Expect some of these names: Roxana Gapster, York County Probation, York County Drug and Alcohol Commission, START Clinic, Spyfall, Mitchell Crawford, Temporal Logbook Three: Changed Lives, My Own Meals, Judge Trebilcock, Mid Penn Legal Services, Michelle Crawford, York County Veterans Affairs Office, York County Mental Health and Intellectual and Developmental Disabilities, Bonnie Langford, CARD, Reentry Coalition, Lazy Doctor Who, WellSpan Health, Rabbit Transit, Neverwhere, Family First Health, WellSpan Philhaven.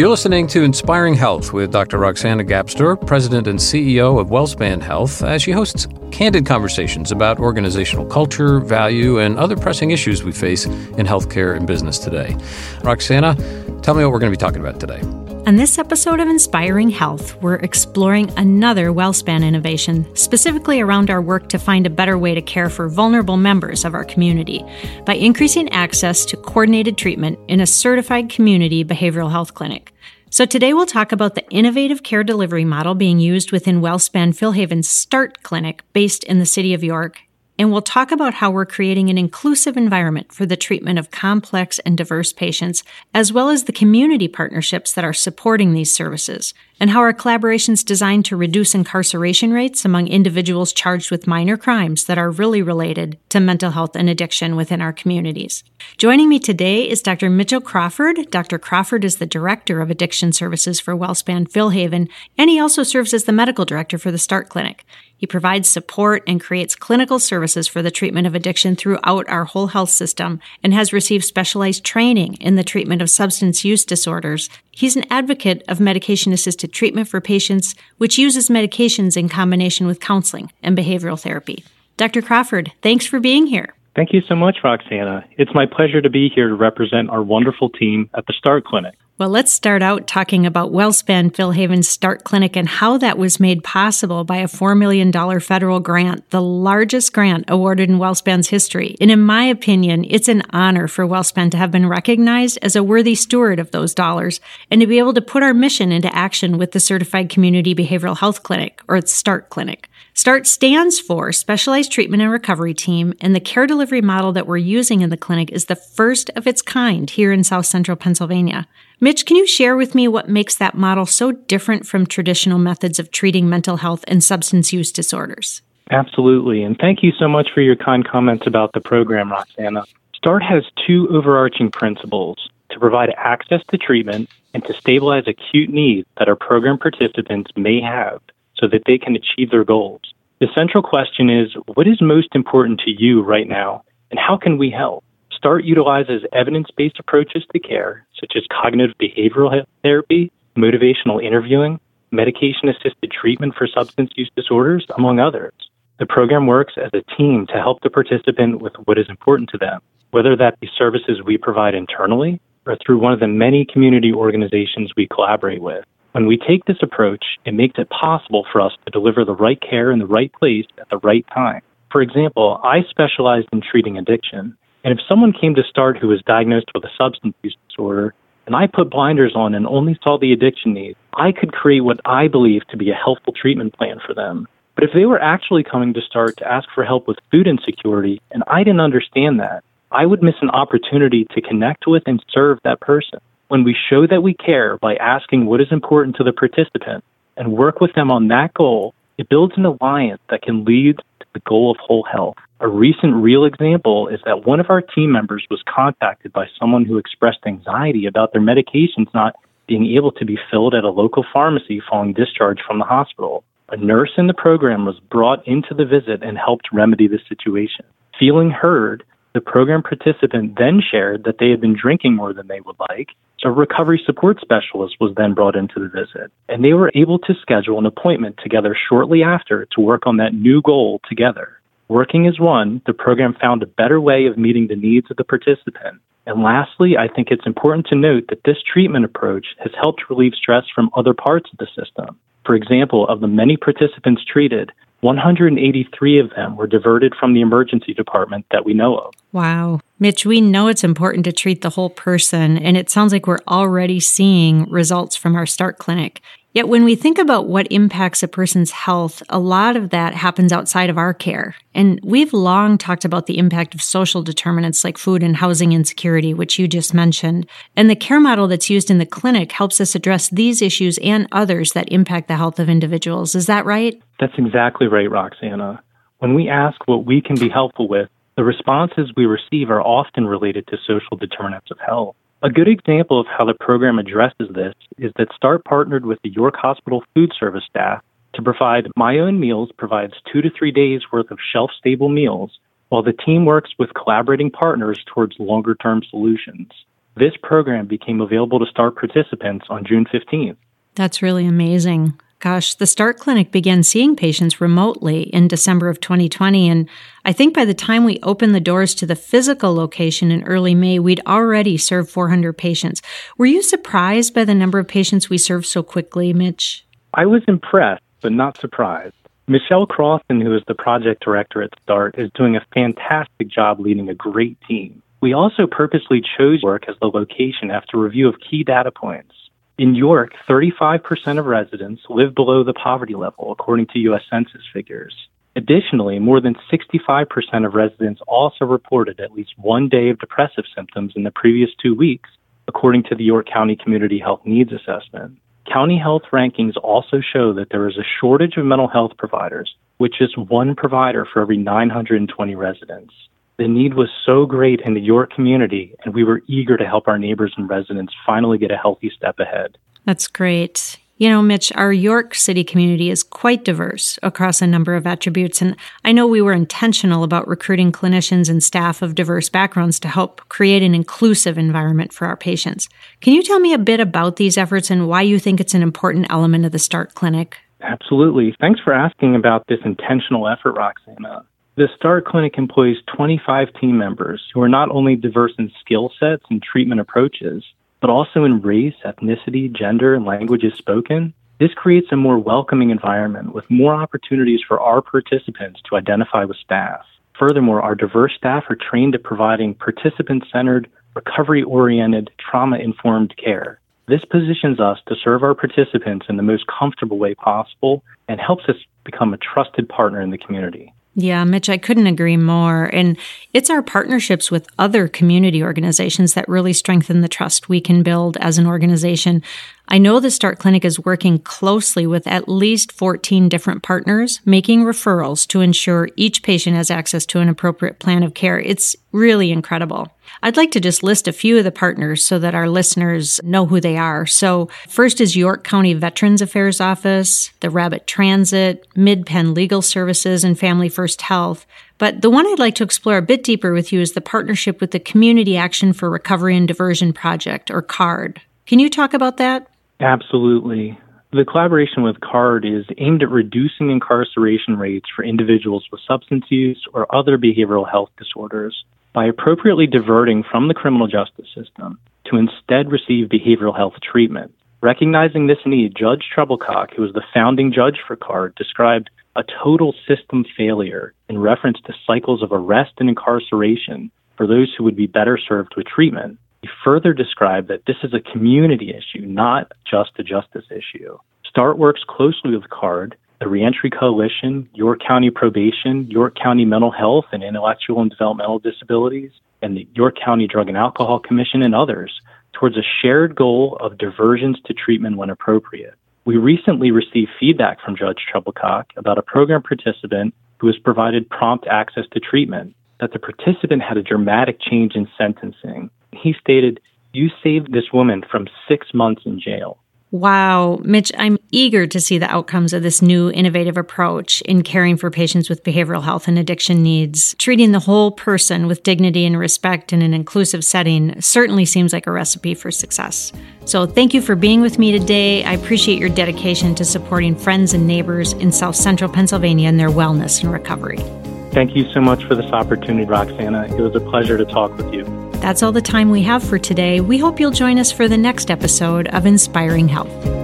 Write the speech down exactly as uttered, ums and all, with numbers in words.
You're listening to Inspiring Health with Doctor Roxana Gapster, President and C E O of WellSpan Health, as she hosts candid conversations about organizational culture, value, and other pressing issues we face in healthcare and business today. Roxana, tell me what we're going to be talking about today. On this episode of Inspiring Health, we're exploring another WellSpan innovation, specifically around our work to find a better way to care for vulnerable members of our community by increasing access to coordinated treatment in a certified community behavioral health clinic. So today we'll talk about the innovative care delivery model being used within WellSpan Philhaven's START Clinic based in the city of York, and we'll talk about how we're creating an inclusive environment for the treatment of complex and diverse patients, as well as the community partnerships that are supporting these services, and how our collaboration's designed to reduce incarceration rates among individuals charged with minor crimes that are really related to mental health and addiction within our communities. Joining me today is Doctor Mitchell Crawford. Doctor Crawford is the Director of Addiction Services for WellSpan Philhaven, and he also serves as the Medical Director for the START Clinic. He provides support and creates clinical services for the treatment of addiction throughout our whole health system and has received specialized training in the treatment of substance use disorders. He's an advocate of medication-assisted treatment for patients, which uses medications in combination with counseling and behavioral therapy. Doctor Crawford, thanks for being here. Thank you so much, Roxana. It's my pleasure to be here to represent our wonderful team at the START Clinic. Well, let's start out talking about WellSpan Philhaven's START Clinic and how that was made possible by a four million dollars federal grant, the largest grant awarded in WellSpan's history. And in my opinion, it's an honor for WellSpan to have been recognized as a worthy steward of those dollars and to be able to put our mission into action with the Certified Community Behavioral Health Clinic, or its START Clinic. START stands for Specialized Treatment and Recovery Team, and the care delivery model that we're using in the clinic is the first of its kind here in South Central Pennsylvania. Mitch, can you share with me what makes that model so different from traditional methods of treating mental health and substance use disorders? Absolutely, and thank you so much for your kind comments about the program, Roxana. START has two overarching principles: to provide access to treatment and to stabilize acute needs that our program participants may have so that they can achieve their goals. The central question is, what is most important to you right now, and how can we help? START utilizes evidence-based approaches to care, such as cognitive behavioral therapy, motivational interviewing, medication-assisted treatment for substance use disorders, among others. The program works as a team to help the participant with what is important to them, whether that be services we provide internally or through one of the many community organizations we collaborate with. When we take this approach, it makes it possible for us to deliver the right care in the right place at the right time. For example, I specialized in treating addiction. And if someone came to START who was diagnosed with a substance use disorder, and I put blinders on and only saw the addiction needs, I could create what I believe to be a helpful treatment plan for them. But if they were actually coming to START to ask for help with food insecurity, and I didn't understand that, I would miss an opportunity to connect with and serve that person. When we show that we care by asking what is important to the participant and work with them on that goal, it builds an alliance that can lead to the goal of whole health. A recent real example is that one of our team members was contacted by someone who expressed anxiety about their medications not being able to be filled at a local pharmacy following discharge from the hospital. A nurse in the program was brought into the visit and helped remedy the situation. Feeling heard, the program participant then shared that they had been drinking more than they would like, so a recovery support specialist was then brought into the visit, and they were able to schedule an appointment together shortly after to work on that new goal together. Working as one, the program found a better way of meeting the needs of the participant. And lastly, I think it's important to note that this treatment approach has helped relieve stress from other parts of the system. For example, of the many participants treated, one hundred eighty-three of them were diverted from the emergency department that we know of. Wow. Mitch, we know it's important to treat the whole person, and it sounds like we're already seeing results from our START Clinic. Yet when we think about what impacts a person's health, a lot of that happens outside of our care. And we've long talked about the impact of social determinants like food and housing insecurity, which you just mentioned. And the care model that's used in the clinic helps us address these issues and others that impact the health of individuals. Is that right? That's exactly right, Roxana. When we ask what we can be helpful with, the responses we receive are often related to social determinants of health. A good example of how the program addresses this is that START partnered with the York Hospital Food Service staff to provide My Own Meals provides two to three days worth of shelf-stable meals, while the team works with collaborating partners towards longer-term solutions. This program became available to START participants on June fifteenth. That's really amazing. Gosh, the START Clinic began seeing patients remotely in December of twenty twenty, and I think by the time we opened the doors to the physical location in early May, we'd already served four hundred patients. Were you surprised by the number of patients we served so quickly, Mitch? I was impressed, but not surprised. Michelle Crawford, who is the project director at START, is doing a fantastic job leading a great team. We also purposely chose York as the location after review of key data points. In York, thirty-five percent of residents live below the poverty level, according to U S Census figures. Additionally, more than sixty-five percent of residents also reported at least one day of depressive symptoms in the previous two weeks, according to the York County Community Health Needs Assessment. County health rankings also show that there is a shortage of mental health providers, which is one provider for every nine hundred twenty residents. The need was so great in the York community, and we were eager to help our neighbors and residents finally get a healthy step ahead. That's great. You know, Mitch, our York City community is quite diverse across a number of attributes, and I know we were intentional about recruiting clinicians and staff of diverse backgrounds to help create an inclusive environment for our patients. Can you tell me a bit about these efforts and why you think it's an important element of the START Clinic? Absolutely. Thanks for asking about this intentional effort, Roxana. The START Clinic employs twenty-five team members who are not only diverse in skill sets and treatment approaches, but also in race, ethnicity, gender, and languages spoken. This creates a more welcoming environment with more opportunities for our participants to identify with staff. Furthermore, our diverse staff are trained at providing participant-centered, recovery-oriented, trauma-informed care. This positions us to serve our participants in the most comfortable way possible and helps us become a trusted partner in the community. Yeah, Mitch, I couldn't agree more. And it's our partnerships with other community organizations that really strengthen the trust we can build as an organization. I know the START Clinic is working closely with at least fourteen different partners, making referrals to ensure each patient has access to an appropriate plan of care. It's really incredible. I'd like to just list a few of the partners so that our listeners know who they are. So first is York County Veterans Affairs Office, the Rabbit Transit, Mid Penn Legal Services, and Family First Health. But the one I'd like to explore a bit deeper with you is the partnership with the Community Action for Recovery and Diversion Project, or CARD. Can you talk about that? Absolutely. The collaboration with CARD is aimed at reducing incarceration rates for individuals with substance use or other behavioral health disorders by appropriately diverting from the criminal justice system to instead receive behavioral health treatment. Recognizing this need, Judge Trebilcock, who was the founding judge for CARD, described a total system failure in reference to cycles of arrest and incarceration for those who would be better served with treatment. He further described that this is a community issue, not just a justice issue. START works closely with CARD, the Reentry Coalition, York County Probation, York County Mental Health and Intellectual and Developmental Disabilities, and the York County Drug and Alcohol Commission and others towards a shared goal of diversions to treatment when appropriate. We recently received feedback from Judge Trebilcock about a program participant who was provided prompt access to treatment, that the participant had a dramatic change in sentencing. He stated, "You saved this woman from six months in jail." Wow. Mitch, I'm eager to see the outcomes of this new innovative approach in caring for patients with behavioral health and addiction needs. Treating the whole person with dignity and respect in an inclusive setting certainly seems like a recipe for success. So thank you for being with me today. I appreciate your dedication to supporting friends and neighbors in South Central Pennsylvania in their wellness and recovery. Thank you so much for this opportunity, Roxana. It was a pleasure to talk with you. That's all the time we have for today. We hope you'll join us for the next episode of Inspiring Health.